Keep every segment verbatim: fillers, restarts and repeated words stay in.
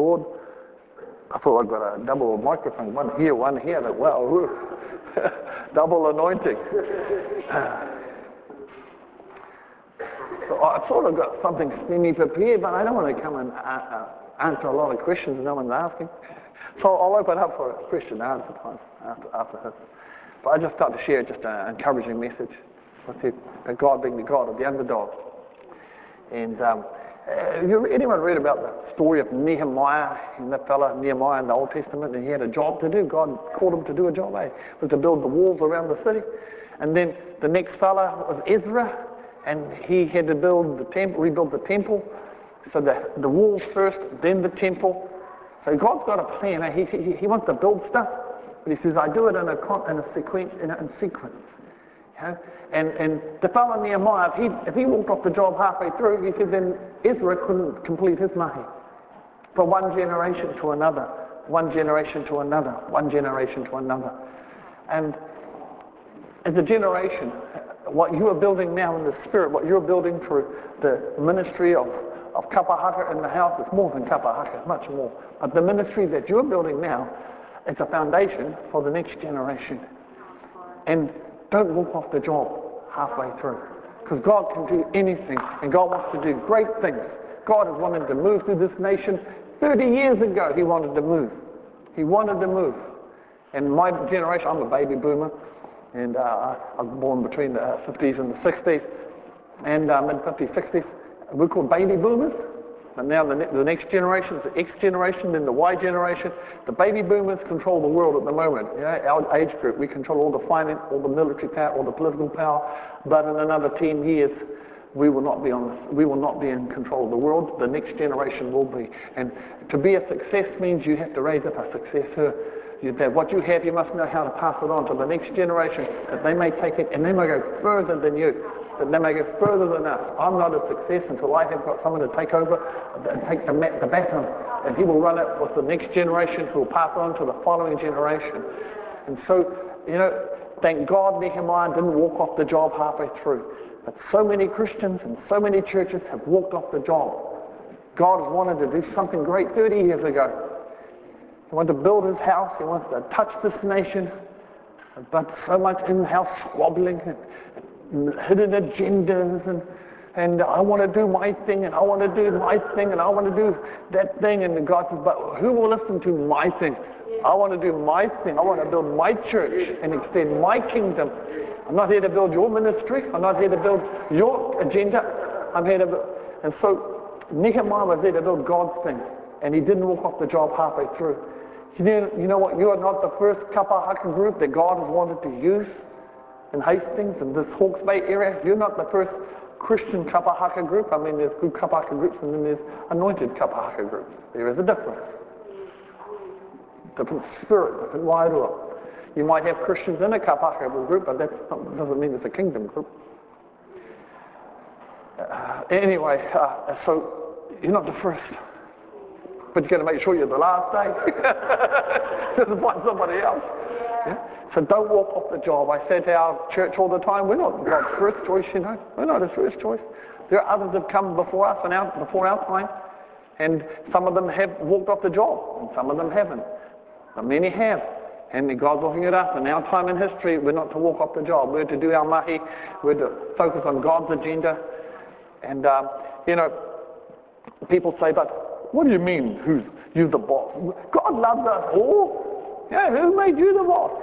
cord. I thought I've got a double microphone, one here, one here. But wow, double anointing. So I thought I've got something semi-prepared, but I don't want to come and uh, uh, answer a lot of questions no one's asking. So I'll open up for a question and answer time after, after this. But I just start to share just an encouraging message. I said, God being the God of the underdog. And um, anyone read about the story of Nehemiah and that fella, Nehemiah in the Old Testament, and he had a job to do. God called him to do a job, eh? It was to build the walls around the city. And then the next fella was Ezra, and he had to build the temple, rebuild the temple. So the, the walls first, then the temple. So God's got a plan, eh? he, he, he wants to build stuff, but he says, I do it in a, in a sequence, in, a, in sequence. You know? And, and the fellow Nehemiah, if he, if he walked off the job halfway through, he said then Ezra couldn't complete his mahi. From one generation to another, one generation to another, one generation to another. And as a generation, what you are building now in the Spirit, what you're building through the ministry of, of kapahaka in the house, is more than kapahaka, much more. But the ministry that you're building now is a foundation for the next generation. And don't walk off the job halfway through, because God can do anything, and God wants to do great things. God has wanted to move through this nation. thirty years ago, he wanted to move. He wanted to move. And my generation, I'm a baby boomer, and uh, I was born between the fifties and the sixties, and um, in the fifties, sixties, we're called baby boomers. And now the, ne- the next generation is the X generation, then the Y generation. The baby boomers control the world at the moment. You know, our age group, we control all the finance, all the military power, all the political power. But in another ten years, we will not be on. This, we will not be in control of the world. The next generation will be. And to be a success means you have to raise up a successor. You have what you have, you must know how to pass it on to the next generation, that they may take it and they may go further than you. That they may go further than us. I'm not a success until I have got someone to take over and take the, the baton. And he will run it with the next generation who will pass on to the following generation. And so, you know, thank God Nehemiah didn't walk off the job halfway through. But so many Christians and so many churches have walked off the job. God wanted to do something great thirty years ago. He wanted to build his house. He wants to touch this nation. But so much in-house squabbling and hidden agendas, and and I want to do my thing, and I want to do my thing, and I want to do that thing, and God says, but who will listen to my thing? I want to do my thing. I want to build my church and extend my kingdom. I'm not here to build your ministry. I'm not here to build your agenda. I'm here to build. And so Nehemiah was there to build God's thing, and he didn't walk off the job halfway through. You know, you know what? You are not the first kapahaka group that God has wanted to use. In Hastings, in this Hawke's Bay area, you're not the first Christian kapahaka group. I mean, there's good kapahaka groups and then there's anointed kapahaka groups. There is a difference. Different spirit, different wairua. You might have Christians in a kapahaka group, but that doesn't mean it's a kingdom group. Uh, anyway, uh, so you're not the first. But you've got to make sure you're the last day. Just find somebody else. Yeah? So don't walk off the job. I say to our church all the time, we're not God's first choice, you know. We're not his first choice. There are others that have come before us and our, before our time, and some of them have walked off the job, and some of them haven't. But many have. And God's looking at us. In our time in history, we're not to walk off the job. We're to do our mahi. We're to focus on God's agenda. And, um, you know, people say, but what do you mean, who's you the boss? God loves us all. Yeah, who made you the boss?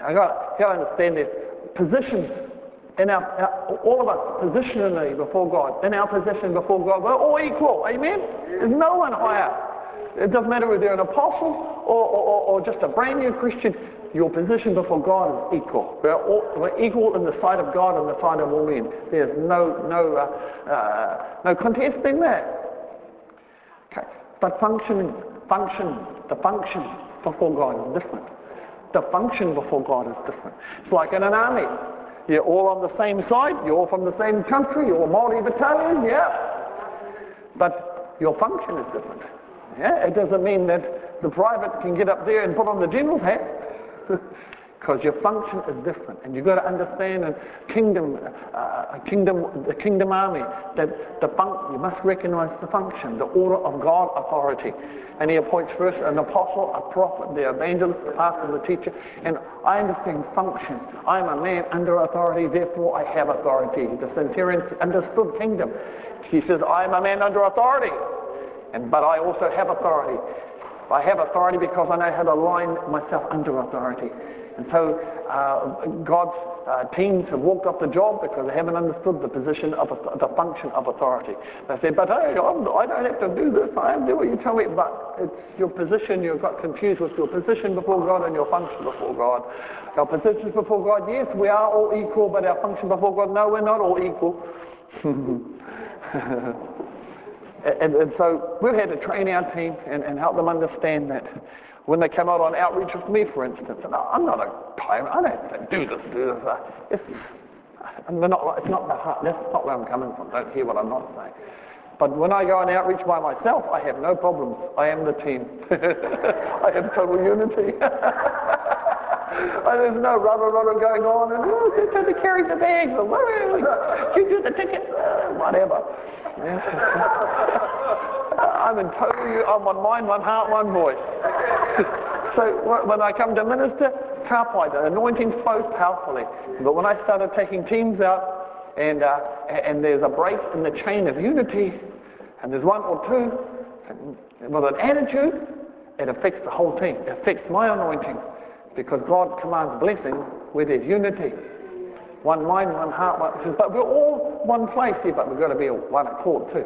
I got to understand this. Position in our, our all of us positionally before God, in our position before God, we're all equal. Amen. There's no one higher. It doesn't matter whether you're an apostle or, or, or just a brand new Christian. Your position before God is equal. We're, all, we're equal in the sight of God and the sight of all men. There's no no uh, uh, no contesting that. Okay, but functioning, function, the function before God is different. The function before God is different. It's like in an army. You're all on the same side. You're all from the same country. You're all Māori battalion, yeah. But your function is different. Yeah, it doesn't mean that the private can get up there and put on the general's hat. because your function is different. And you've got to understand in kingdom, uh, kingdom, the kingdom army, that the fun you must recognize the function, the order of God authority. And he appoints first an apostle, a prophet, the evangelist, the pastor, the teacher. And I understand function. I'm a man under authority, therefore I have authority. The centurion understood kingdom. He says, I'm a man under authority, and but I also have authority. I have authority because I know how to align myself under authority. And so uh, God's uh, teams have walked off the job because they haven't understood the position of the function of authority. They said, but hey, I'm, I don't have to do this. I am doing what you tell me. But it's your position. You got confused with your position before God and your function before God. Our positions before God, yes, we are all equal, but our function before God, no, we're not all equal. And, and so we've had to train our team and, and help them understand that when they come out on outreach with me, for instance, and I'm not a tyrant, I don't have to do this, do this. Uh, it's, I'm not, it's not the heart, that's not where I'm coming from, don't hear what I'm not saying. But when I go on outreach by myself, I have no problems. I am the team. I have total unity. There's no rubber rubber going on, and oh, you have to carry the bags, or whatever, you do the tickets, whatever. I'm in total, I'm one mind, one heart, one voice. So when I come to minister, kapai, the anointing flows powerfully. But when I started taking teams out, and uh, and there's a break in the chain of unity, and there's one or two with an attitude, it affects the whole team. It affects my anointing, because God commands blessing where there's unity. One mind, one heart, one... But we're all one place here, but we've got to be one accord too.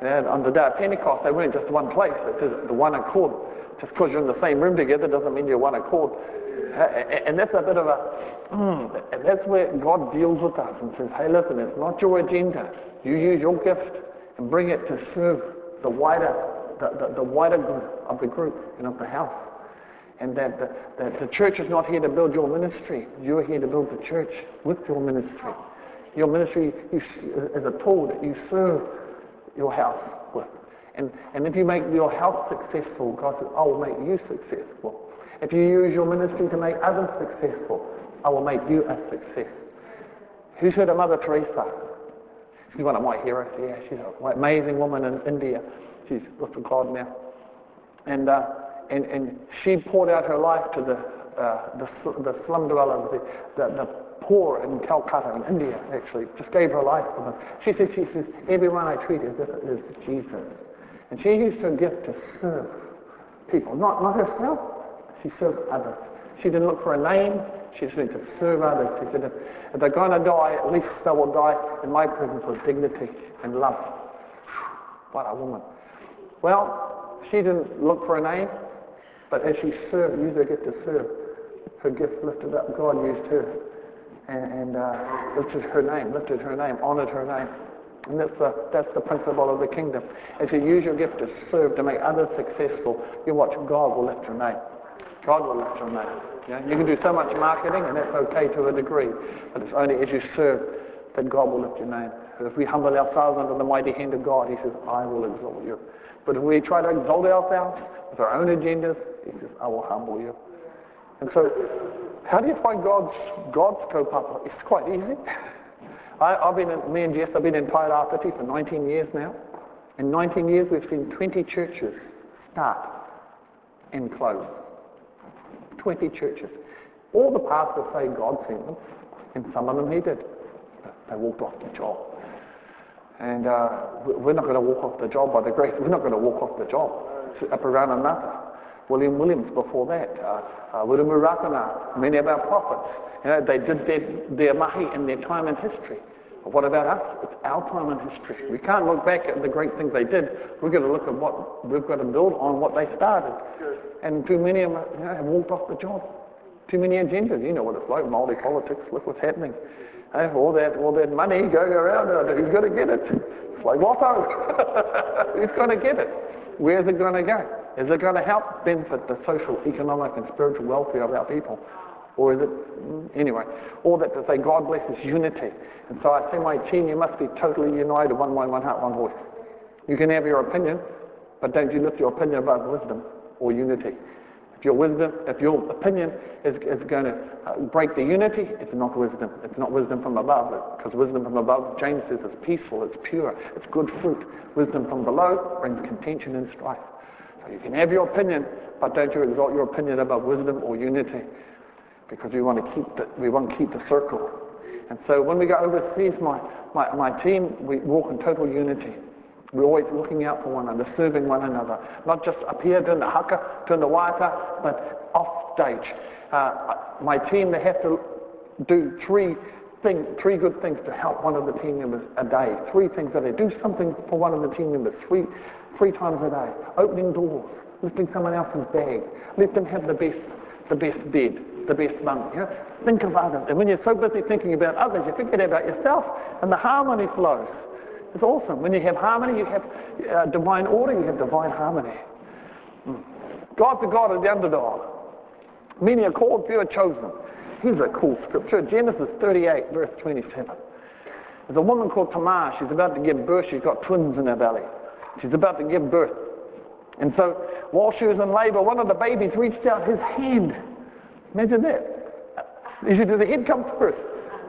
And on the day of Pentecost, they weren't just one place. It is the one accord. Just because you're in the same room together doesn't mean you're one accord. And that's a bit of a... Mm, and that's where God deals with us and says, hey, listen, it's not your agenda. You use your gift and bring it to serve the wider, the, the, the wider good of the group and of the house. And that the, that the church is not here to build your ministry. You're here to build the church with your ministry. Your ministry is a tool that you serve your house with. And, and if you make your house successful, God says, I will make you successful. If you use your ministry to make others successful, I will make you a success. Who's heard of Mother Teresa? She's one of my heroes. Yeah, she's an amazing woman in India. She's with God now. And... Uh, And, and she poured out her life to the uh, the, the slum dwellers, the, the, the poor in Calcutta, in India, actually. Just gave her life to them. She says, she says, everyone I treat as if it is Jesus. And she used her gift to serve people. Not, not herself. She served others. She didn't look for a name. She just wanted to serve others. She said, if, if they're going to die, at least they will die in my presence with dignity and love. What a woman. Well, she didn't look for a name. But as she served, used her gift to serve, her gift lifted up. God used her and, and uh, lifted her name, lifted her name, honoured her name. And that's the, that's the principle of the kingdom. As you use your gift to serve, to make others successful, you watch, God will lift your name. God will lift your name. Yeah? You can do so much marketing, and that's okay to a degree. But it's only as you serve that God will lift your name. But if we humble ourselves under the mighty hand of God, he says, I will exalt you. But if we try to exalt ourselves with our own agendas, he says, I will humble you. And so, how do you find God's, God's co-partner? It's quite easy. I, I've been, in, me and Jess, I've been in Tairawhiti for nineteen years now. In nineteen years, we've seen twenty churches start and close. twenty churches. All the pastors say God sent them, and some of them he did. They walked off the job. And uh, we're not going to walk off the job by the grace. We're not going to walk off the job. Up around another. William Williams before that, uh, uh, Wirumu Ratana, many of our prophets, you know, they did their, their mahi in their time in history. But what about us? It's our time in history. We can't look back at the great things they did. We've got to look at what, we've got to build on what they started. And too many of them, you know, have walked off the job. Too many agendas. You know what it's like, Māori politics, look what's happening. Uh, all that all that money going around, uh, who's going to get it? It's like lotto. Who's going to get it? Where's it going to go? Is it going to help benefit the social, economic and spiritual welfare of our people? Or is it, anyway, all that to say God blesses unity. And so I say, my team, you must be totally united, one mind, one heart, one voice. You can have your opinion, but don't you lift your opinion above wisdom or unity. If your wisdom, if your opinion is, is going to break the unity, it's not wisdom. It's not wisdom from above, because wisdom from above, James says, is peaceful, it's pure, it's good fruit. Wisdom from below brings contention and strife. So you can have your opinion, but don't you exalt your opinion above wisdom or unity, because we want to keep the, we want to keep the circle. And so when we go overseas, my, my, my team, we walk in total unity. We're always looking out for one another, serving one another. Not just up here doing the haka, doing the waiata, but off stage. Uh, my team, they have to do three things, three good things to help one of the team members a day. Three things that they do something for one of the team members, three, three times a day. Opening doors, lifting someone else's bag. Let them have the best, the best bed, the best mum. You know, think of others. And when you're so busy thinking about others, you forget about yourself, and the harmony flows. It's awesome. When you have harmony, you have uh, divine order, you have divine harmony. Mm. God to God is the underdog. Many are called, few are chosen. Here's a cool scripture. Genesis thirty-eight, verse twenty-seven. There's a woman called Tamar. She's about to give birth. She's got twins in her belly. She's about to give birth. And so while she was in labor, one of the babies reached out his hand. Imagine that. Usually the head comes first.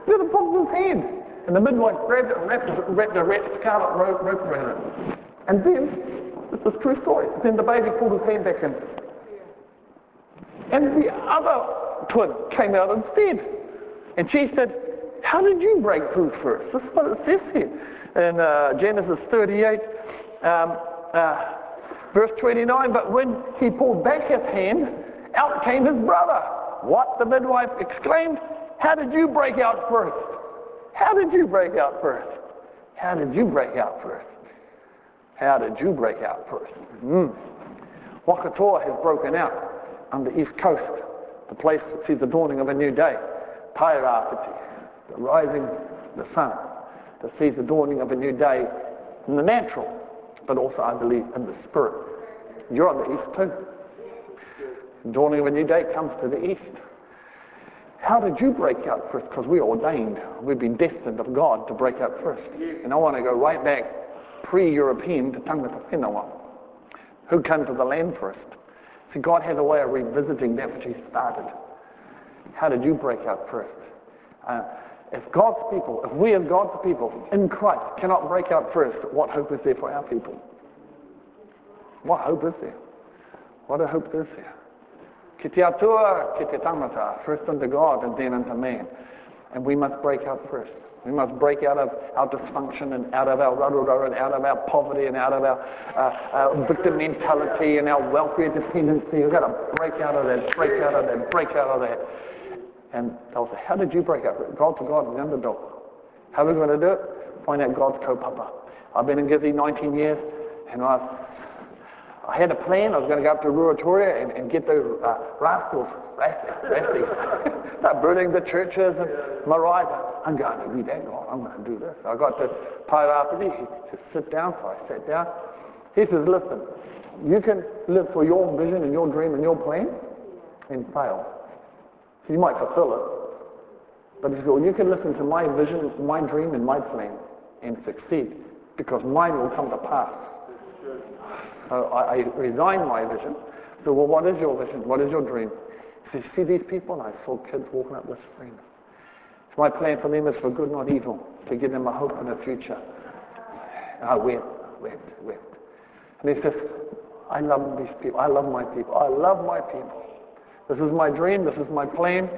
Little boy's hand. And the midwife grabbed it and wrapped, wrapped a red scarlet rope, rope around it. And then, this is true story, then the baby pulled his hand back in. And the other twin came out instead. And she said, how did you break through first? This is what it says here. In uh, Genesis thirty-eight, um, uh, verse twenty-nine, but when he pulled back his hand, out came his brother. What? The midwife exclaimed, how did you break out first? How did you break out first? How did you break out first? How did you break out first? Mm. Wakatoa has broken out on the east coast, the place that sees the dawning of a new day. Tairāwhiti, the rising, the sun, that sees the dawning of a new day in the natural, but also, I believe, in the spirit. You're on the east too. The dawning of a new day comes to the east. How did you break out first? Because we're ordained. We've been destined of God to break out first. And I want to go right back pre-European to Tangata Whenua, who came to the land first. So God had a way of revisiting that which he started. How did you break out first? Uh, if God's people, if we as God's people in Christ cannot break out first, what hope is there for our people? What hope is there? What a hope is there? Ki te atua, ki te tangata, first unto God and then unto man. And we must break out first. We must break out of our dysfunction and out of our rarurara and out of our poverty and out of our, uh, our victim mentality and our welfare dependency. We've got to break out of that, break out of that, break out of that. And they'll say, how did you break out? God to God, the underdog. How are we going to do it? Find out God's kaupapa. I've been in Gizzy nineteen years and I've I had a plan. I was going to go up to Ruatoria and, and get those uh, rascals, rascals, start burning the churches and Marae. I'm going to be that God. I'm going to do this. I got to Tairāwhiti. He said, sit down. So I sat down. He says, listen, you can live for your vision and your dream and your plan and fail. So you might fulfill it. But he said, well, you can listen to my vision, my dream and my plan and succeed, because mine will come to pass. So I, I resigned my vision. So, well, what is your vision? What is your dream? He said, you see these people? And I saw kids walking up the stream. So my plan for them is for good, not evil, to give them a hope and a future. And I wept, wept, wept. And he says, I love these people. I love my people. I love my people. This is my dream. This is my plan.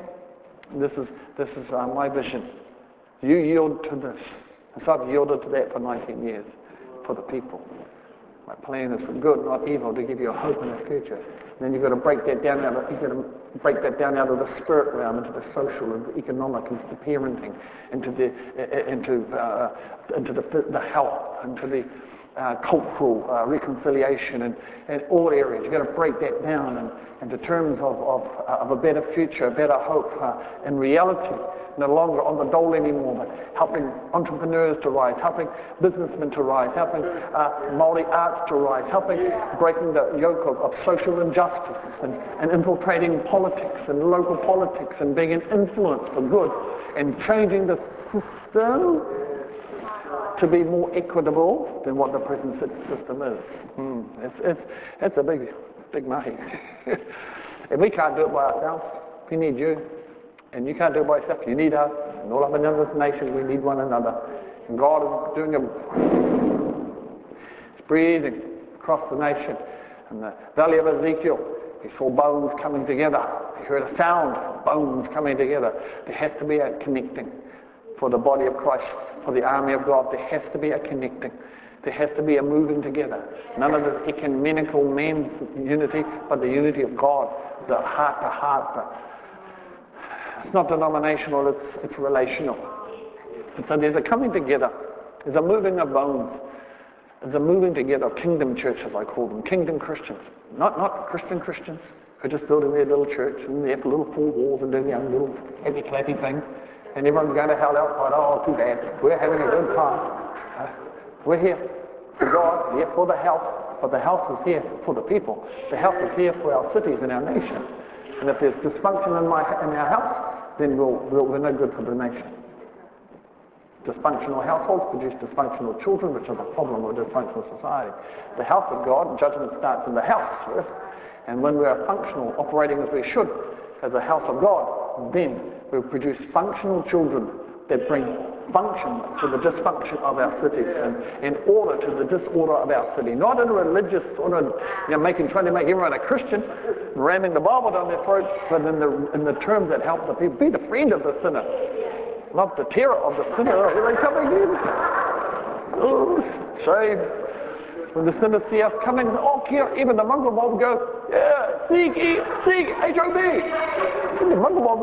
This is, this is uh, my vision. You yield to this. And so I've yielded to that for nineteen years for the people. My plan is for good, not evil, to give you a hope in the future. And then you've got to break that down out of, you've got to break that down out of the spirit realm into the social and the economic, into the parenting, into the uh, into uh, into the, the health, into the uh, cultural uh, reconciliation, and, and all areas. You've got to break that down and into terms of of, uh, of a better future, a better hope, uh, in reality. No longer on the dole anymore, but helping entrepreneurs to rise, helping businessmen to rise, helping uh, Māori arts to rise, helping breaking the yoke of, of social injustice and, and infiltrating politics and local politics and being an influence for good and changing the system to be more equitable than what the present system is. Mm, it's, it's, it's a big, big mahi. And we can't do it by ourselves. We need you, and you can't do it by yourself. You need us, and all of the other nations, we need one another. And God is doing a breathing across the nation. In the valley of Ezekiel, he saw bones coming together. He heard a sound of bones coming together. There has to be a connecting for the body of Christ, for the army of God. There has to be a connecting. There has to be a moving together. None of this ecumenical men's unity, but the unity of God, the heart to heart. It's not denominational, it's, it's relational. And so there's a coming together. There's a moving of bones. There's a moving together of kingdom churches, I call them, kingdom Christians. Not not Christian Christians who are just building their little church and their little four walls and doing their own little happy clappy thing. And everyone's going to hell outside. Oh, too bad. We're having a good time. We're here for God, we're here for the house. But the house is here for the people. The house is here for our cities and our nation. And if there's dysfunction in, my, in our house, then we'll, we'll, we're no good for the nation. Dysfunctional households produce dysfunctional children, which is a problem with dysfunctional society. The house of God, judgment starts in the house first, and when we are functional, operating as we should, as a house of God, then we'll produce functional children that bring function to the dysfunction of our cities and, and order to the disorder of our city. Not in a religious, or in, you know, making, trying to make everyone a Christian, ramming the Bible down their throat, but in the, in the terms that help the people. Be the friend of the sinner. Not the terror of the sinner. Oh, here they come again. Oh, shame. When the sinners see us coming, oh, here, even the mongrel mob goes, yeah, seek, eat, seek, H O B. The mongrel mob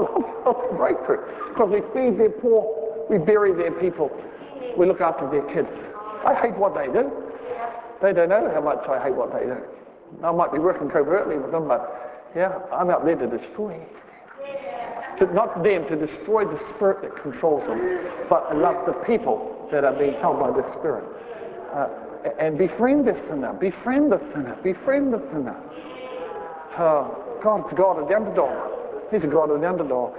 loves breakthrough because we feed their poor, we bury their people, we look after their kids. I hate what they do. They don't know how much I hate what they do. I might be working covertly with them, but yeah, I'm out there to destroy. To, not them, to destroy the spirit that controls them, but love the people that are being held by the spirit. Uh, and befriend the sinner, befriend the sinner, befriend the sinner. Uh, God's God of the underdog. He's a God of the underdog.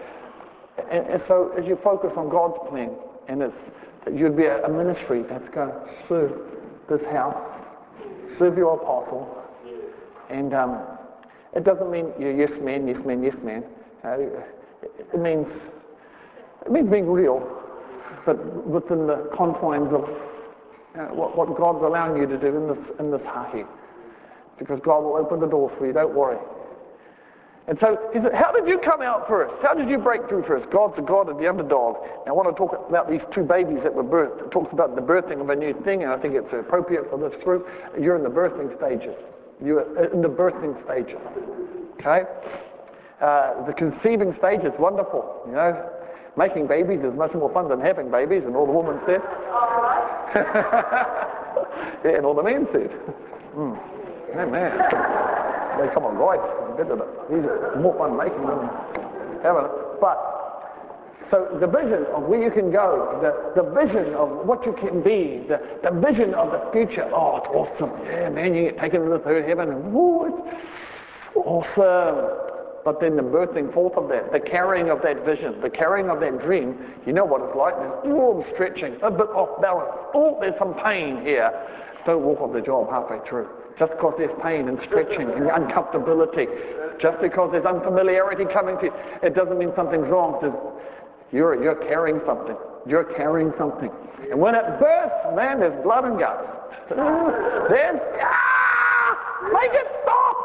And, and so as you focus on God's plan, and it's, you'd be a, a ministry that's going to serve this house, serve your apostle, and um, it doesn't mean you're yes man, yes man, yes man. Uh, It means, it means being real, but within the confines of uh, what, what God's allowing you to do in this, in this hahi. Because God will open the door for you, don't worry. And so, he said, how did you come out first? How did you break through first? God's the God of the underdog. Now, I want to talk about these two babies that were birthed. It talks about the birthing of a new thing, and I think it's appropriate for this group. You're in the birthing stages. You're in the birthing stages. Okay? Uh, the conceiving stage is wonderful, you know. Making babies is much more fun than having babies, and all the women said. Yeah, and all the men said. Mm. Amen. They come on, guys. These are more fun making than having it. But, so the vision of where you can go, the, the vision of what you can be, the, the vision of the future. Oh, it's awesome. Yeah, man, you get taken to the third heaven. And, ooh, it's awesome. But then the birthing forth of that, the carrying of that vision, the carrying of that dream, you know what it's like. Oh, I'm stretching, a bit off balance. Oh, there's some pain here. Don't walk off the job halfway through. Just because there's pain and stretching and uncomfortability, just because there's unfamiliarity coming to you, it doesn't mean something's wrong. You're, you're carrying something. You're carrying something. And when it bursts, man, there's blood and guts. Then, ah, make it stop.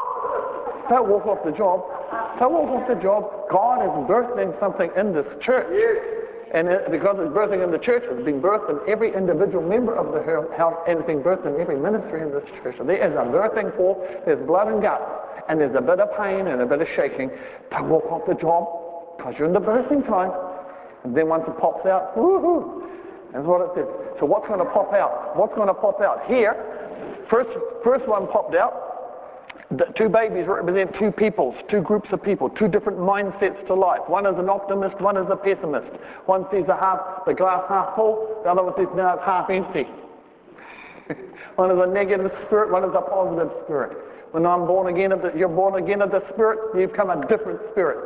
Don't walk off the job. So walk off the job. God is birthing something in this church. And it, because it's birthing in the church, it's being birthed in every individual member of the house, and it's being birthed in every ministry in this church. So there is a birthing forth, there's blood and guts, and there's a bit of pain and a bit of shaking. Don't walk off the job, because you're in the birthing time. And then once it pops out, woo-hoo, that's what it says. So what's going to pop out? What's going to pop out? Here, first, first one popped out. The two babies represent two peoples, two groups of people, two different mindsets to life. One is an optimist, one is a pessimist. One sees the, half, the glass half full, the other one sees now it's half empty. One is a negative spirit, one is a positive spirit. When I'm born again, of the, you're born again of the spirit, you become a different spirit.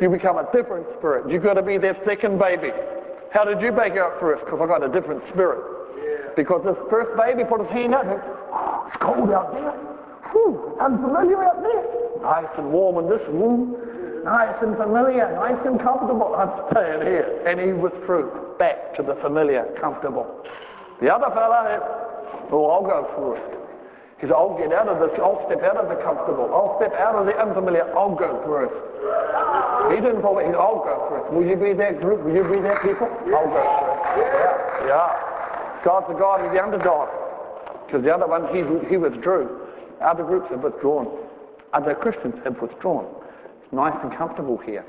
You become a different spirit. You've got to be their second baby. How did you bake out first? Because I got a different spirit. Because this first baby put his hand out and oh, it's cold out there. Whew, unfamiliar out there. Nice and warm in this room. nice and familiar, nice and comfortable. I've stayed here. And he withdrew back to the familiar, comfortable. The other fellow, oh, I'll go for it. He said, I'll get out of this. I'll step out of the comfortable. I'll step out of the unfamiliar. I'll go for it. He didn't fall. He said, I'll go for it. Will you be that group? Will you be that people? I'll go for it. Yeah. yeah. God's the God of the underdog. Because the other one, he, he withdrew. Other groups have withdrawn. Other Christians have withdrawn. It's nice and comfortable here.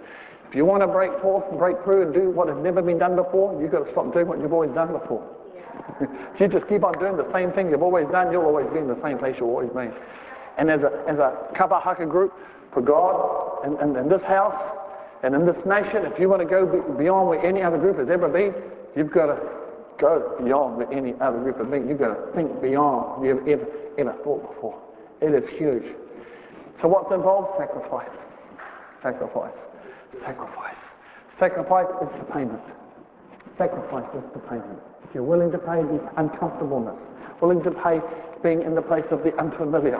If you want to break forth and break through and do what has never been done before, you've got to stop doing what you've always done before. If you just keep on doing the same thing you've always done, you'll always be in the same place you've always been. And as a, as a kapa haka group for God, and, and in this house, and in this nation, if you want to go beyond where any other group has ever been, you've got to go beyond where any other group has been. You've got to think beyond what you've ever, ever thought before. It is huge. So what's involved? Sacrifice. Sacrifice. Sacrifice. Sacrifice is the payment. Sacrifice is the payment. You're willing to pay the uncomfortableness, willing to pay being in the place of the unfamiliar.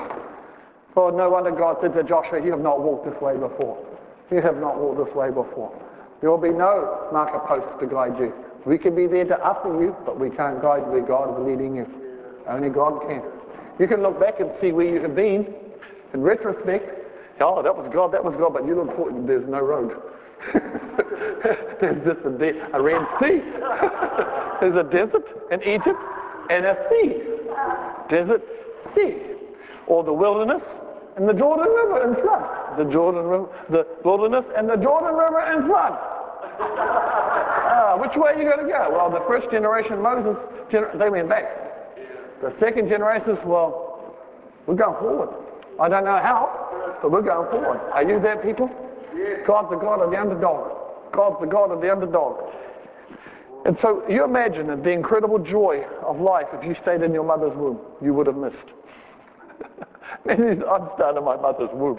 For no wonder God said to Joshua, you have not walked this way before. You have not walked this way before. There will be no marker posts to guide you. We can be there to usher you, but we can't guide where God is leading you. Only God can. You can look back and see where you have been. In retrospect, oh, that was God, that was God, but you look forward, there's no road. There's this and there, a Red Sea. There's a desert in Egypt and a sea. Desert, sea. Or the wilderness and the Jordan River in flood. The Jordan River, the wilderness and the Jordan River in flood. Uh, which way are you going to go? Well, the first generation, Moses, gener- they went back. The second generation, well, we're going forward. I don't know how, but we're going forward. Are you there, people? God's the God of the underdog. God's the God of the underdog. And so you imagine the incredible joy of life if you stayed in your mother's womb, you would have missed. I'd stayed in my mother's womb.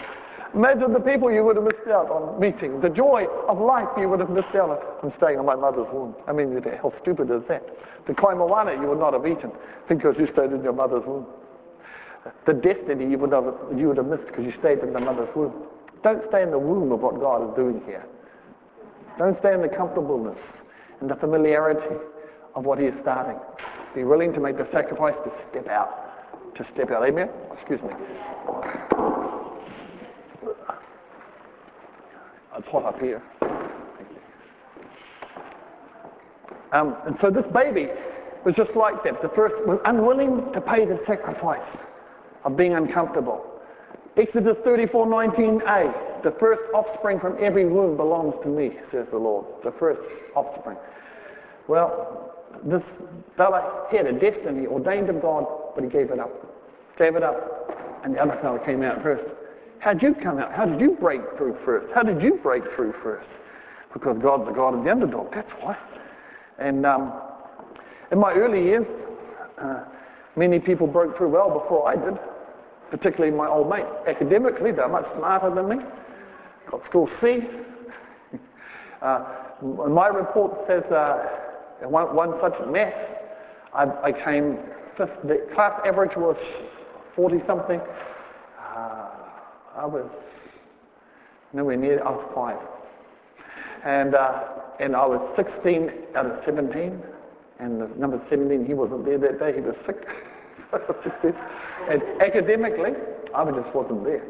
Imagine the people you would have missed out on meeting. The joy of life you would have missed out on from staying in my mother's womb. I mean, how stupid is that? The kaimoana you would not have eaten because you stayed in your mother's womb. The destiny you would have, you would have missed because you stayed in the mother's womb. Don't stay in the womb of what God is doing here. Don't stay in the comfortableness and the familiarity of what he is starting. Be willing to make the sacrifice to step out. To step out. Amen? Excuse me. I'll pop up here. Thank you. Um, and so this baby was just like that. The first was unwilling to pay the sacrifice of being uncomfortable. Exodus thirty-four nineteen a, the first offspring from every womb belongs to me, says the Lord. The first offspring. Well, this fella had a destiny ordained of God, but he gave it up. Gave it up, and the other fella came out first. How did you come out? How did you break through first? How did you break through first? Because God's the God of the underdog, that's why. And um, in my early years, uh, many people broke through well before I did. Particularly my old mate. Academically, they're much smarter than me. Got school C. uh, my report says uh, one, one such math, I, I came fifth. The class average was forty-something. Uh, I was nowhere near, I was five. And, uh, and I was sixteen out of seventeen. And the number seventeen, he wasn't there that day, he was sick. And academically, I just wasn't there.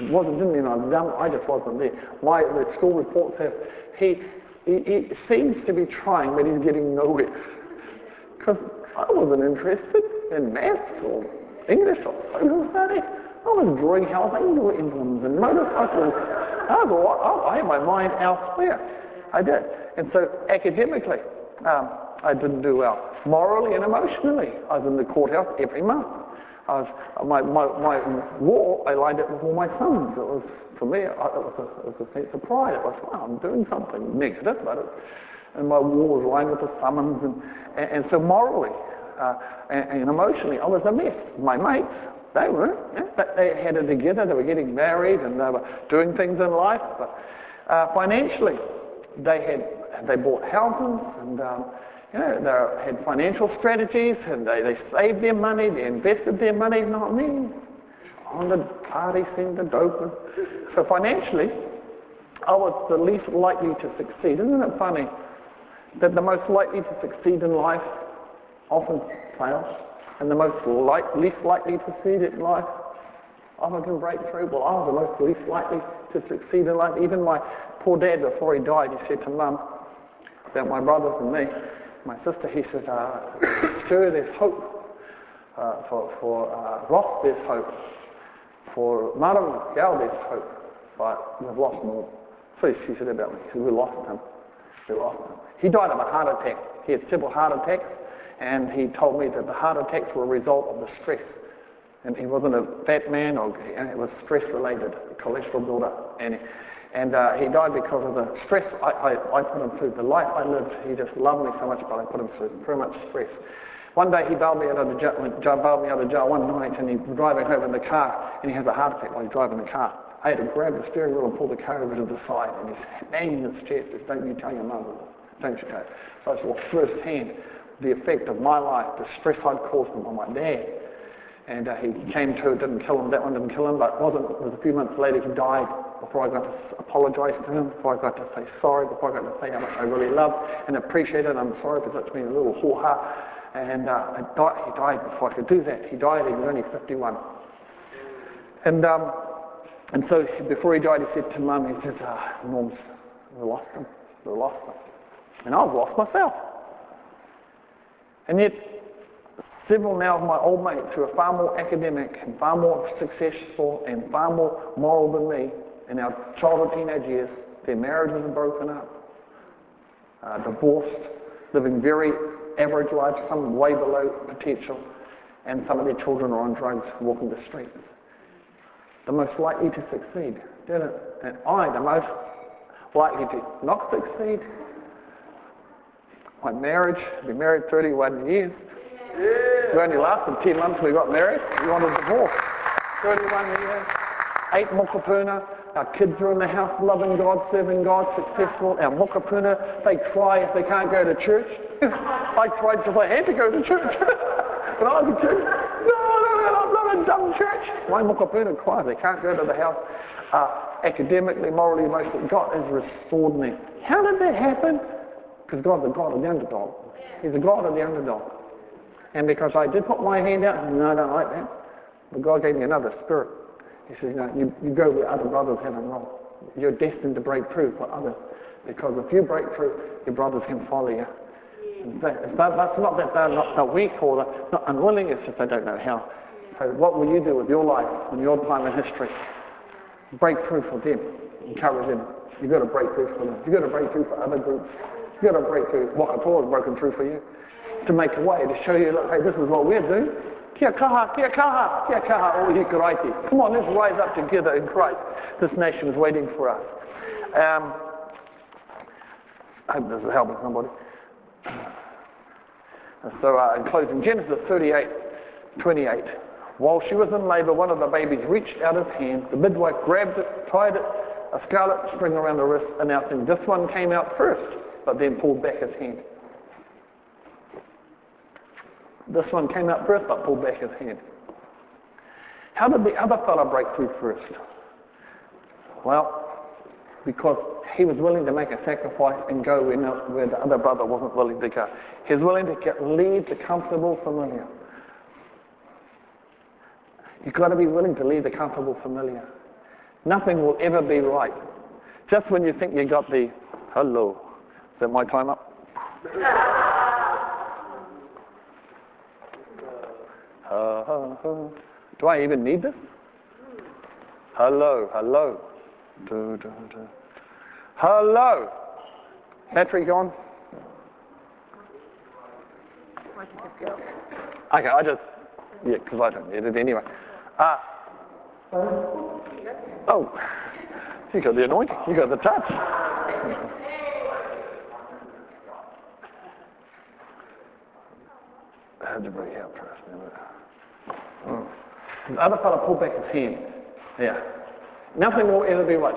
It wasn't, didn't mean I was dumb, I just wasn't there. My the school reports have, he, he, he seems to be trying, but he's getting nowhere. Because I wasn't interested in maths or English or social studies. I was drawing house angel emblems and motorcycles. I, was, I, I had my mind elsewhere. I did. And so academically, um, I didn't do well. Morally and emotionally, I was in the courthouse every month. I was, my, my, my war, I lined it with all my sons. It was, for me, it was a, it was a sense of pride. It was, wow, I'm doing something negative, but it, and my war was lined with the summons. And, and, and so morally uh, and, and emotionally, I was a mess. My mates, they weren't, yeah, but they had it together. They were getting married and they were doing things in life. But uh, financially, they had, they bought houses and... Um, You know, they had financial strategies and they, they saved their money, they invested their money, not me. On the party scene, the dope. So financially, oh, it's the least likely to succeed. Isn't it funny that the most likely to succeed in life often fails, and the most like, least likely to succeed in life often can break through? Well, I was the most least likely to succeed in life. Even my poor dad, before he died, he said to Mum, about my brothers and me, my sister, he said, uh, Stuart, there's hope uh, for, for uh, Ross, there's hope. For Madam Gal, there's hope. But we've lost him all. So she said about me, we lost him. We lost him. He died of a heart attack. He had several heart attacks, and he told me that the heart attacks were a result of the stress. And he wasn't a fat man, or, and it was stress-related, cholesterol buildup. And, and uh, he died because of the stress I, I, I put him through. The life I lived, he just loved me so much, but I put him through so much stress. One day he bailed me out of the jail, bailed me out of the jail one night, and he's driving home in the car, and he has a heart attack while he's driving the car. I had to grab the steering wheel and pull the car over to the side, and he's banging his chest, says, don't you tell your mum, don't you tell. So I saw firsthand the effect of my life, the stress I'd caused him on my dad. And uh, he came to, it didn't kill him, that one didn't kill him, but it wasn't, it was a few months later he died before I got to apologise to him, before I got to say sorry, before I got to say how much I really loved and appreciated, I'm sorry for such being a little whoreheart. And uh, I died, he died before I could do that. He died, he was only fifty-one. And um, And so before he died, he said to Mum, he says, ah, Norm's, we lost him, we lost him. And I've lost myself. And yet, several now of my old mates who are far more academic and far more successful and far more moral than me in our childhood teenage years, their marriages are broken up, uh, divorced, living very average lives, some way below potential, and some of their children are on drugs walking the streets. The most likely to succeed, didn't it? And I, the most likely to not succeed. My marriage, we married thirty-one years. Yeah. We only lasted ten months we got married. We wanted a divorce. thirty-one years, eight mokapuna. Our kids are in the house loving God, serving God, successful. Our mokapuna, they cry if they can't go to church. I cried because I had to go to church. When I was a kid, no, no, no, I'm not a dumb church. My mokapuna cries, they can't go to the house. Uh, academically, morally, emotionally, God has restored me. How did that happen? Because God's the God of the underdog. He's the God of the underdog. And because I did put my hand out, and no, I don't like that, but God gave me another spirit. He says, no, you, you go where other brothers haven't gone. You're destined to break through for others. Because if you break through, your brothers can follow you. And that, that's not that they're not they're weak or they're not unwilling, it's just they don't know how. So what will you do with your life and your time in history? Break through for them. Encourage them. You've got to break through for them. You've got to break through for other groups. You've got to break through. Wakato has broken through for you. To make a way, to show you, look, hey, this is what we're doing. Kia kaha, kia kaha, kia kaha o hikaraiti. Come on, let's rise up together in Christ. This nation is waiting for us. Um, I hope this is helping somebody. So uh, in closing, Genesis thirty-eight, twenty-eight. While she was in labour, one of the babies reached out his hand. The midwife grabbed it, tied it, a scarlet string around the wrist, announcing, this one came out first, but then pulled back his hand. This one came out first, but pulled back his hand. How did the other fellow break through first? Well, because he was willing to make a sacrifice and go where, no, where the other brother wasn't willing to go. He was willing to get, leave the comfortable familiar. You've got to be willing to leave the comfortable familiar. Nothing will ever be right. Just when you think you got the, hello, is that my time up? uh, do I even need this? Hello, hello. Do, do, do. Hello. Battery gone? Okay, I just, yeah, because I don't need it anyway. Uh, oh, you got the anointing, you got the touch. I had to bring it out first. Mm. The other fellow pulled back his hand. Yeah. Nothing will ever be right.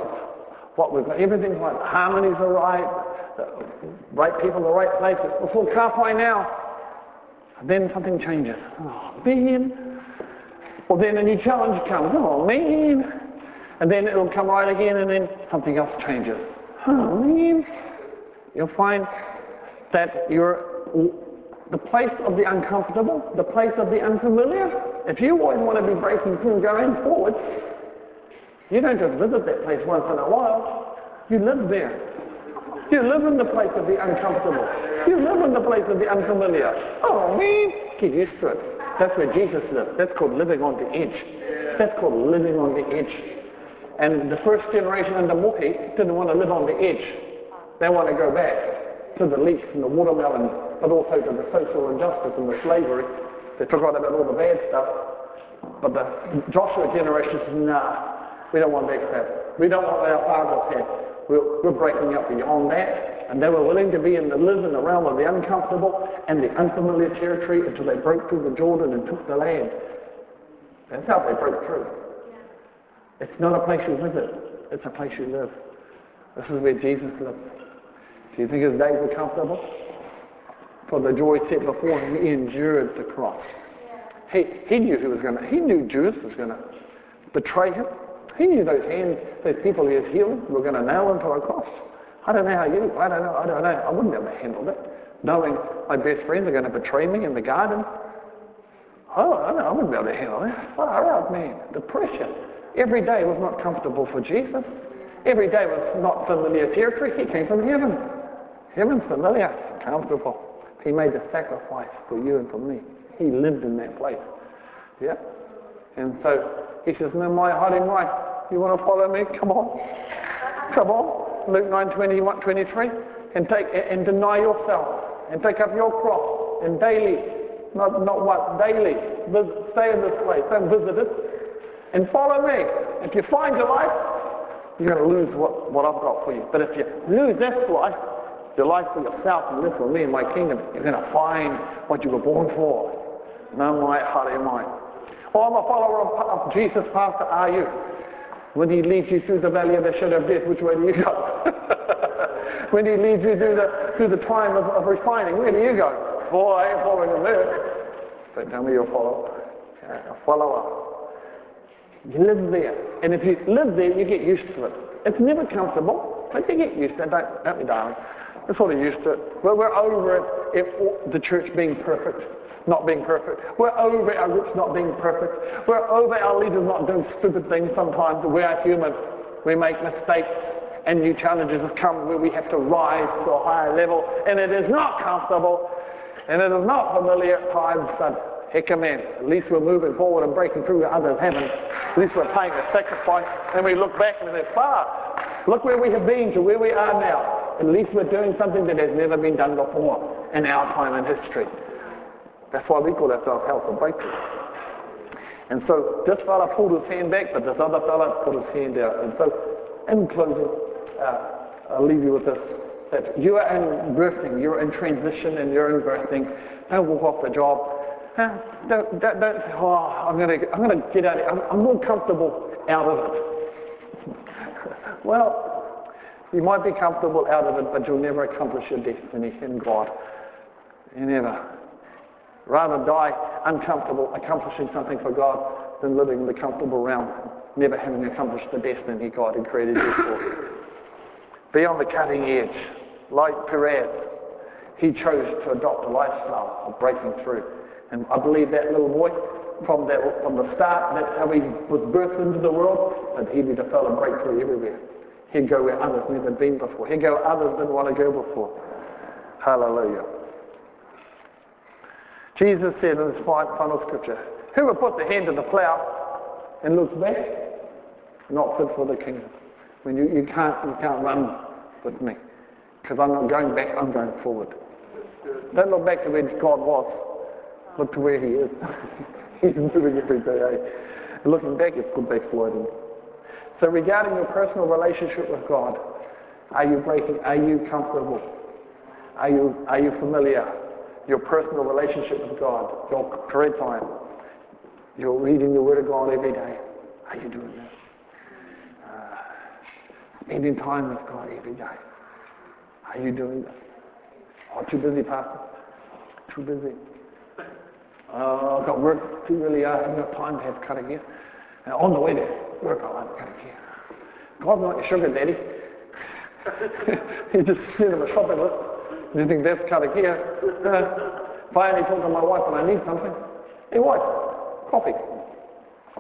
What we've got, everything's right. The harmonies are right. The right people in the right places. We're full halfway now. Then something changes. Oh, man. Or well, then a new challenge comes. Oh, man. and then it'll come right again, and then something else changes. Oh, man. You'll find that you're the place of the uncomfortable, the place of the unfamiliar. If you always want to be breaking through and going forward, you don't just visit that place once in a while. You live there. You live in the place of the uncomfortable. You live in the place of the unfamiliar. Oh, man. Get used to it. That's where Jesus lived. That's called living on the edge. That's called living on the edge. And the first generation under Moki didn't want to live on the edge. They want to go back to the leeks and the watermelon, but also to the social injustice and the slavery. They forgot about all the bad stuff. But the Joshua generation said, nah, we don't want that crap. We don't want what our fathers had. We're, we're breaking up beyond that. And they were willing to be in the live in the realm of the uncomfortable and the unfamiliar territory until they broke through the Jordan and took the land. That's how they broke through. It's not a place you visit. It's a place you live. This is where Jesus lived. Do you think his days were comfortable? For the joy set before him, he endured the cross. He, he knew who was going to, he knew Judas was going to betray him. He knew those hands, those people he had healed were going to nail him to a cross. I don't know how you, I don't know, I don't know. I wouldn't have handled it. Knowing my best friends are going to betray me in the garden. Oh, I, don't know, I wouldn't be able to handle that. Far out, man. Depression. Every day was not comfortable for Jesus. Every day was not familiar territory. He came from heaven. Heaven's familiar, comfortable. He made the sacrifice for you and for me. He lived in that place. Yeah? And so he says, no, my hiding right. You want to follow me? Come on. Come on. Luke nine twenty-one, twenty-three, and take and deny yourself, and take up your cross, and daily, not not what daily, visit, stay in this place, don't visit it, and follow me. If you find your life, you're going to lose what what I've got for you. But if you lose this life, your life for yourself, and live for me and my kingdom, you're going to find what you were born for. No my heart and mind. Oh, I'm a follower of, of Jesus, Pastor. Are you? When he leads you through the valley of the shadow of death, which way do you go? When he leads you through the, through the time of, of refining, where do you go? Boy, I ain't following the Lord. Don't tell me you're a follower. A follower. You live there. And if you live there, you get used to it. It's never comfortable, but you get used to it. Don't, don't be darling. We're sort of used to it. We're, we're over it, it, the church being perfect. Not being perfect. We're over our groups not being perfect. We're over our leaders not doing stupid things sometimes. We are human. We make mistakes, and new challenges have come where we have to rise to a higher level, and it is not comfortable, and it is not familiar at times, but heck man, at least we're moving forward and breaking through where others haven't. At least we're paying the sacrifice, and we look back and we say, far, look where we have been to where we are now. At least we're doing something that has never been done before in our time in history. That's why we call ourselves House of Breakthrough. And so this fella pulled his hand back, but this other fella pulled his hand out. And so in closing, uh, I'll leave you with this, that you are in birthing, you're in transition and you're in birthing. Don't walk off the job. Huh? Don't, don't, don't say, oh, I'm going to I'm gonna get out of it. I'm, I'm more comfortable out of it. Well, you might be comfortable out of it, but you'll never accomplish your destiny in God. You never. Rather die uncomfortable, accomplishing something for God, than living in the comfortable realm, never having accomplished the destiny God had created you for. Be on the cutting edge. Like Perez, he chose to adopt a lifestyle of breaking through. And I believe that little boy, from, that, from the start, that's how he was birthed into the world, and he'd be the fellow breakthrough everywhere. He'd go where others never been before. He'd go where others didn't want to go before. Hallelujah. Jesus said in his final scripture, whoever puts the hand to the plough and looks back, not fit for the kingdom. When you, you can't you can't run with me. Because I'm not going back, I'm going forward. Don't look back to where God was. Look to where he is. He's moving every day. And looking back is good backsliding. So regarding your personal relationship with God, are you breaking, are you comfortable? Are you are you familiar? Your personal relationship with God, your prayer time, you're reading the Word of God every day. Are you doing this? Uh, spending time with God every day. Are you doing this? Oh, too busy, Pastor. Too busy. Oh, I've got work too early. I haven't got time to have cutting here. Now, on the way to work, I'll have cutting here. God, not your sugar daddy. He just sitting on the shopping list. You think that's karakia? Uh, if I only talk to my wife when I need something. Hey, wife, coffee.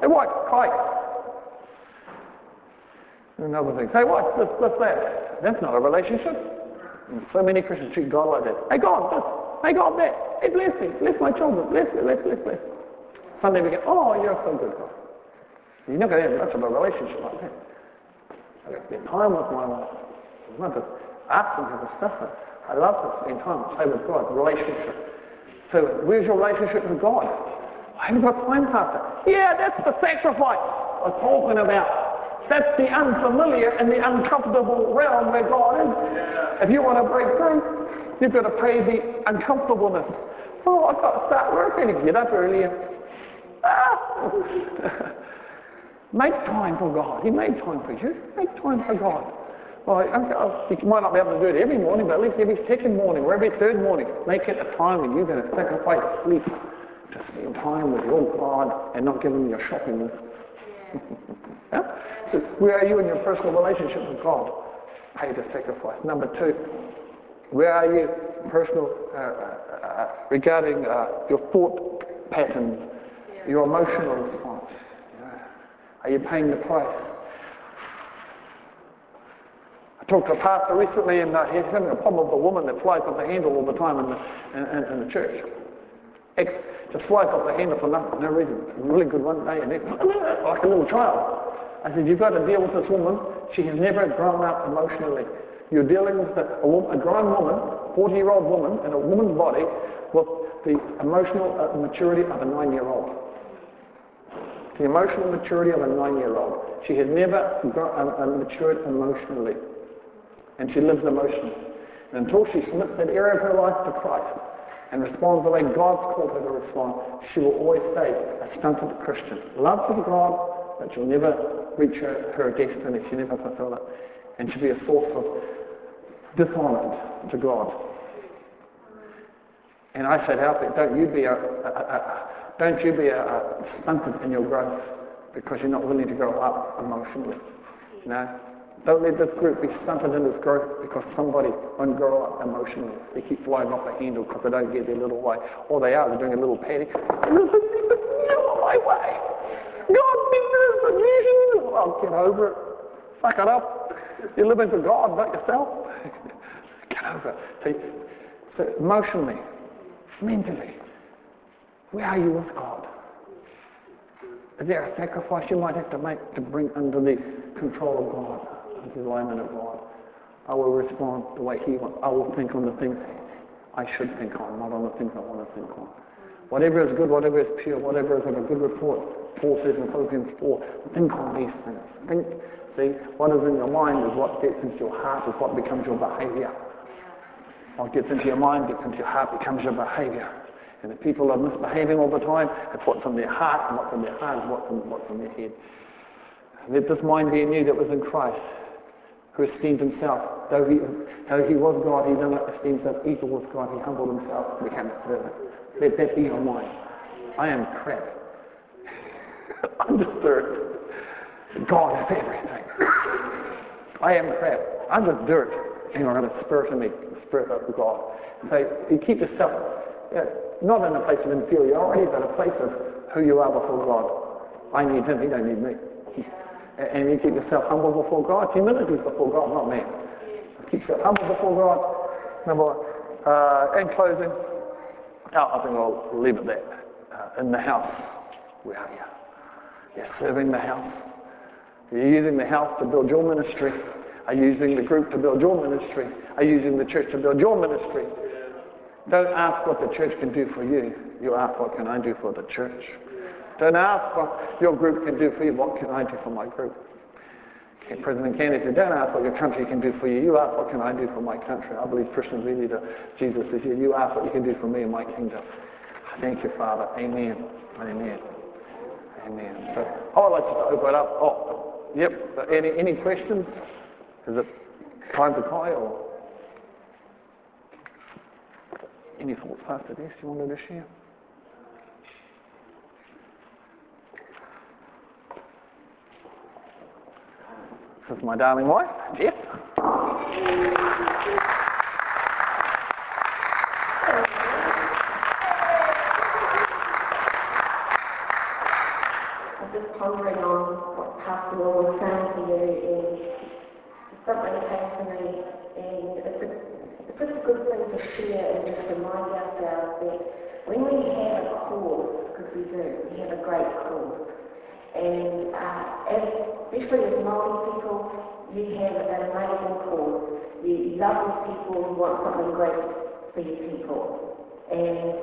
Hey, wife, pie. And other things. Hey, wife, this, this, that. That's not a relationship. And so many Christians treat God like that. Hey, God, this. Hey, God, that. Hey, bless me. Bless my children. Bless me. Bless, bless, bless. Sunday we go, oh, you're so good, God. You're not going to have much of a relationship like that. I got to spend time with my wife. I'm not just asking her to suffer. I love to spend time play with God, relationship. So where's your relationship with God? I haven't got time, Pastor. Yeah, that's the sacrifice I'm talking about. That's the unfamiliar and the uncomfortable realm where God is. Yeah. If you want to break through, you've got to pay the uncomfortableness. Oh, I've got to start working and get up earlier. Ah! Make time for God. He made time for you. Make time for God. Like, okay, you might not be able to do it every morning, but at least every second morning or every third morning, make it a time when you're going to sacrifice sleep to spend time with your God and not give him your shopping list. Yeah? So where are you in your personal relationship with God? Pay the sacrifice. Number two, where are you personal uh, uh, uh, regarding uh, your thought patterns, yeah. Your emotional response? Yeah. Are you paying the price? I talked to a pastor recently and uh, he's having a problem with a woman that flies off the handle all the time in the, in, in, in the church. Ex, just flies off the handle for nothing, no reason. Really good one day and next, like a little child. I said, you've got to deal with this woman. She has never grown up emotionally. You're dealing with a, a, woman, a grown woman, forty-year-old woman in a woman's body with the emotional maturity of a nine-year-old. The emotional maturity of a nine-year-old. She has never grown, uh, matured emotionally. And she lives emotionally. And until she submits that area of her life to Christ and responds the way God's called her to respond, she will always stay a stunted Christian. Love for God, but she'll never reach her, her destiny. She'll never fulfill it. And she'll be a source of dishonour to God. And I said, Alfred, don't you be a, a, a, a don't you be a, a stunted in your growth because you're not willing to grow up emotionally. No. Don't let this group be stunted in its growth because somebody won't grow up emotionally. They keep flying off the handle because they don't get their little way. Or they are, they're doing a little panic. This is not my way. God did this and you. Oh, get over it. Fuck it up. You're living for God, not yourself. Get over it. So, so emotionally, mentally, where are you with God? Is there a sacrifice you might have to make to bring under the control of God? The alignment of God. I will respond the way he wants. I will think on the things I should think on, not on the things I want to think on. Whatever is good, whatever is pure, whatever is of a good report, Paul says in Philippians four, think on these things. Think, see, what is in your mind is what gets into your heart, is what becomes your behavior. What gets into your mind, gets into your heart, becomes your behavior. And if people are misbehaving all the time, it's what's in their heart, and what's in their heart is what's in, what's in their head. Let this mind be in you that was in Christ, who esteemed himself. Though he, though he was God, he no longer esteemed himself equal with God. He humbled himself and became a servant. Let that be your mind. I am crap. I'm just dirt. God is everything. I am crap. I'm just dirt. Hang on, I've got a spirit in me, the spirit of God. So you keep yourself, yeah, not in a place of inferiority, but a place of who you are before God. I need him, he don't need me. And you keep yourself humble before God. Humility is before God, not man. Keep yourself humble before God. Number one. Uh, in closing, oh, I think I'll leave it there. Uh, in the house, where are you? You're serving the house. You're using the house to build your ministry. Are you using the group to build your ministry? Are you using the church to build your ministry? Don't ask what the church can do for you. You ask, what can I do for the church? Don't ask what your group can do for you. What can I do for my group? Okay, President Kennedy said, don't ask what your country can do for you. You ask, what can I do for my country? I believe Christians really do. Jesus is here. You ask what you can do for me and my kingdom. Thank you, Father. Amen. Amen. Amen. So I'd like to open it up. Oh, yep. Any, any questions? Is it time to tie or any thoughts after this you wanted to share? This is my darling wife, Jess. I'm just pondering on what Pastor Moore was saying to you, and something came to me, and it's a, it's just a good thing to share and just remind ourselves that when we have a cause, because we do, we have a great cause, and uh, as especially as Māori people, you have an amazing cause. You love these people and want something great for your people. And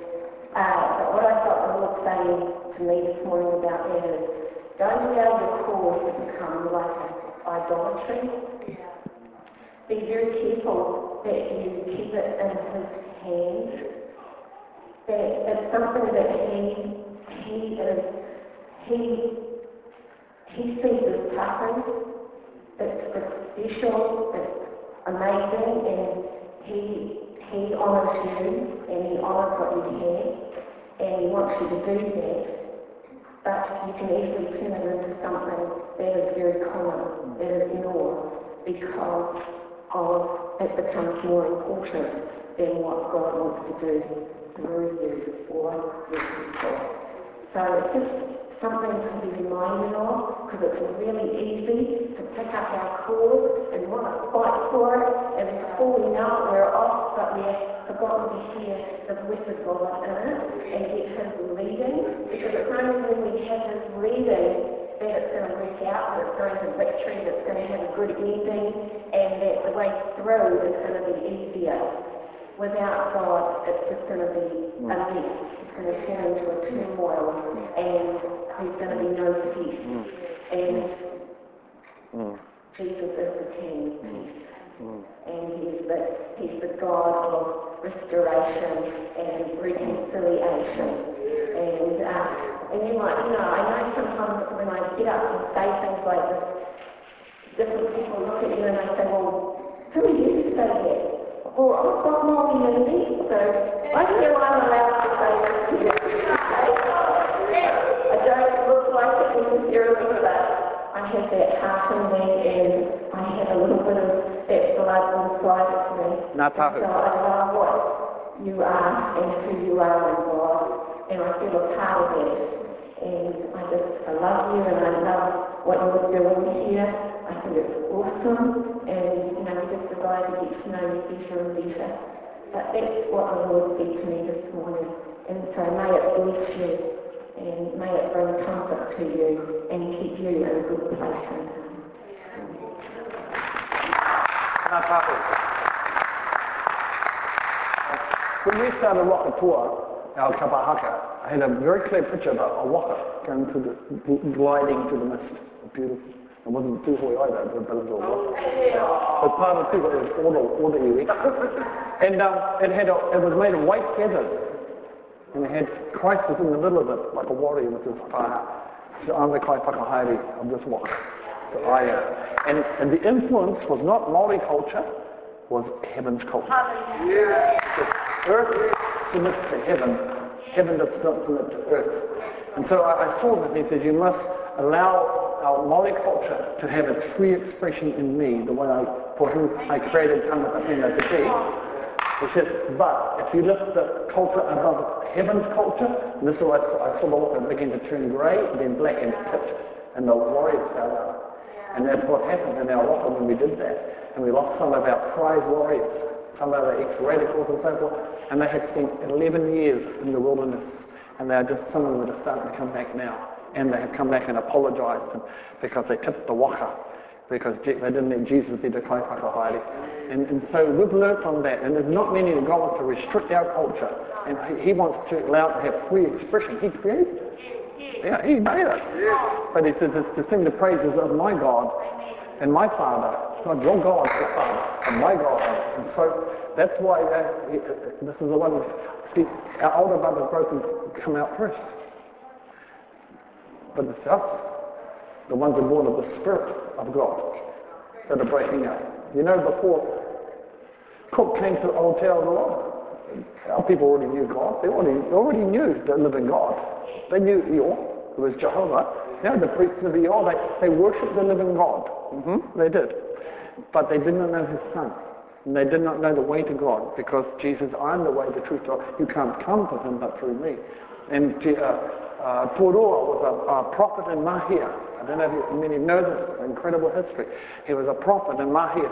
uh, what I felt the Lord saying to me this morning about that is, don't allow your cause to become like an idolatry. Yeah. Be very careful that you keep it in His hands. That it's something that He, He is, He He sees as passing, it's, it's special, it's amazing, and he, he honours you, and he honours what you have, and he wants you to do that, but you can easily turn it into something that is very common, that is ignored, because of it becomes more important than what God wants to do through you or your people. So it's just something to be reminded of, because it's really easy to pick up our cause and want to fight for it, and before we know it, we're off, but we've forgotten to hear the voice of God in it and get His leading, because it's only when we have His leading that it's going to work out, that it's going to victory, that it's going to have a good ending, and that the way through is going to be easier. Without God, it's just going to be a mess. It's going to turn into a turmoil, and there's going to be no peace. Mm. And mm. Jesus is the King of peace. Mm. And he's the, he's the God of restoration and reconciliation. And, uh, and you might, you know, I know sometimes when I get up and say things like this, different people look at you and they say, well, who are you to say that? Well, I've got more than me, so I don't know why I'm allowed to say this to you. I don't look like it necessarily, but I have that heart in me, and I have a little bit of that blood inside of me. So I love what you are and who you are in God, and I feel a part of it. And I just, I love you, and I love what you're doing here. I think it's awesome, and you know, we just desire to get to know you better and better. But that's what the Lord said to me this morning, and so may it bless you, and may it bring comfort to you, and keep you in a good place. When we started Waka Toa, our Kapahaka, I had a very clear picture about a waka going to the, gliding through the mist. Beautiful. It wasn't too high either, it was a little rock. But part of the people was all the, all the U S. And um, it, had a, it was made of white feathers. And it had Christ was in the middle of it, like a warrior with his whānau. So I'm the kai whakahaere of this walk. So I, uh, and, and the influence was not Māori culture, was heaven's culture. Yeah. The earth submits to heaven. Heaven does not submit to earth. And so I, I saw that and he said, you must allow our Māori culture to have its free expression in me, the one I, for whom I created Tangata to be. He says, but if you lift the culture above heaven's culture, and this is what I saw the water begin to turn grey, then black and pitch, and the warriors fell out. And that's what happened in our waka when we did that. And we lost some of our prize warriors, some of our ex-radicals and so forth, and they had spent eleven years in the wilderness, and they are just, some of them are just starting to come back now. And they have come back and apologised because they tipped the waka, because they didn't let Jesus be the kai whakahaere. And, and so we've learned from that, and there's not many that God wants to restrict our culture, and he, he wants to allow it to have free expression. He created it. Yeah, he made it. But he says it's to sing the praises of my God and my Father. It's not your God, your Father, and my God. And so that's why uh, this is the one, see, our older brothers brothers come out first. But it's us, the ones who are born of the Spirit of God, that are breaking out. You know, before Cook came to the Old Tower of the Lord, our people already knew God. They already, already knew the living God. They knew Eeyore, who was Jehovah. Yeah, the priests of Yahweh, they, they worshipped the living God. Mm-hmm. They did. But they did not know his son. And they did not know the way to God, because Jesus, I am the way, the truth, you can't come to him but through me. And uh, uh, Toroa was a, a prophet in Mahia. I don't know if you, many know this incredible history. He was a prophet in Mahia,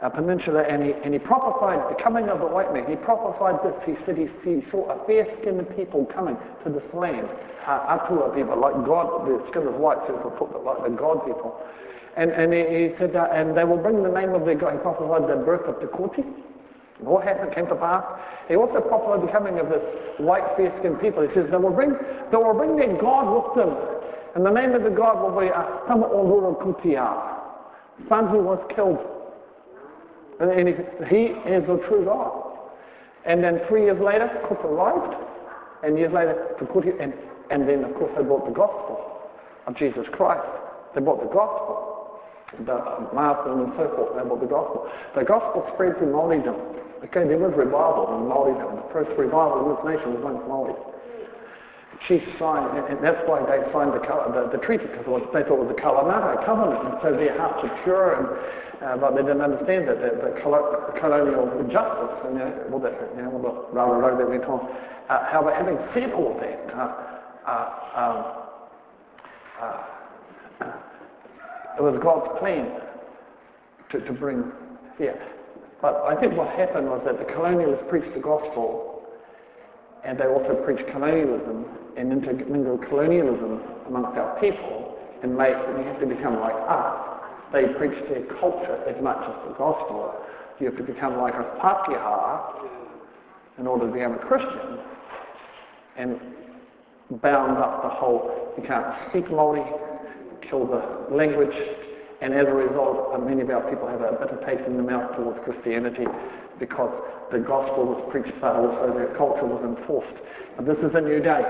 a peninsula, and he, and he prophesied the coming of the white man. He prophesied this. He said he, he saw a fair-skinned people coming to this land, uh, Atua people, like God, their skin is white, so it's put, but like the God people. And, and he, he said, uh, and they will bring the name of their God. He prophesied the birth of Tekoti. It all happened, came to pass. He also prophesied the coming of this white, fair-skinned people. He says, they will bring, they will bring their God with them. And the name of the God will be Tamaororo Kutia, son who was killed. And, and he said, he is the true God. And then three years later, Cook arrived. And years later, Tekoti, and, and then, of course, they brought the gospel of Jesus Christ. They brought the gospel. The Maasai and so forth, they brought the gospel. The gospel spread through Māoridom. Okay, there was revival in Māoridom. The first revival in this nation was amongst Māori. She signed, and that's why they signed the, the, the treaty, because they thought it was a Kalanaka covenant, and so their hearts were pure, and, uh, but they didn't understand that the, the colonial injustice, and uh, all that, you know, all the railroad that went on. Uh, however, having said all that, uh, uh, um, uh, it was God's plan to, to bring fear. But I think what happened was that the colonialists preached the gospel, and they also preached colonialism and intermingled colonialism amongst our people, and made you have to become like us. They preached their culture as much as the gospel. You have to become like a Pākehā in order to become a Christian, and bound up the whole, you can't speak Māori, kill the language, and as a result, many of our people have a bitter taste in the mouth towards Christianity, because the gospel was preached, but also their culture was enforced. And this is a new day.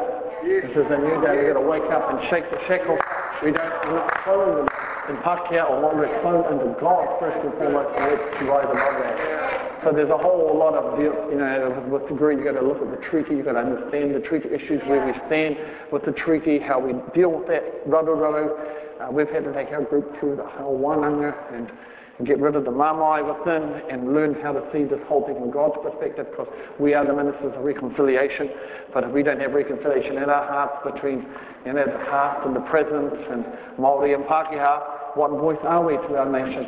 This is a new day. We've got to wake up and shake the shackles. We don't, we're not cloned in Pākehā or what, we're cloned into God first and foremost, and let's rise above that. So there's a whole lot of, you know, with degree you've got to look at the treaty, you've got to understand the treaty issues, where we stand with the treaty, how we deal with that, raro-raro. Uh, we've had to take our group through the whole Wananga and, and get rid of the Māmai within and learn how to see this whole thing from God's perspective, because we are the ministers of reconciliation. But if we don't have reconciliation in our hearts between, you know, the past and the present and Māori and Pākehā, what voice are we to our nation?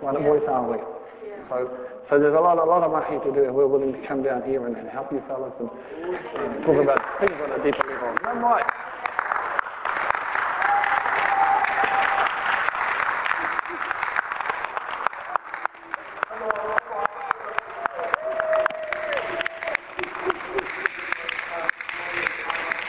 What yeah. voice are we? Yeah. So so there's a lot, a lot of mahi to do, and we're willing to come down here and, and help you fellas and, and talk about things on a deeper level. No, right.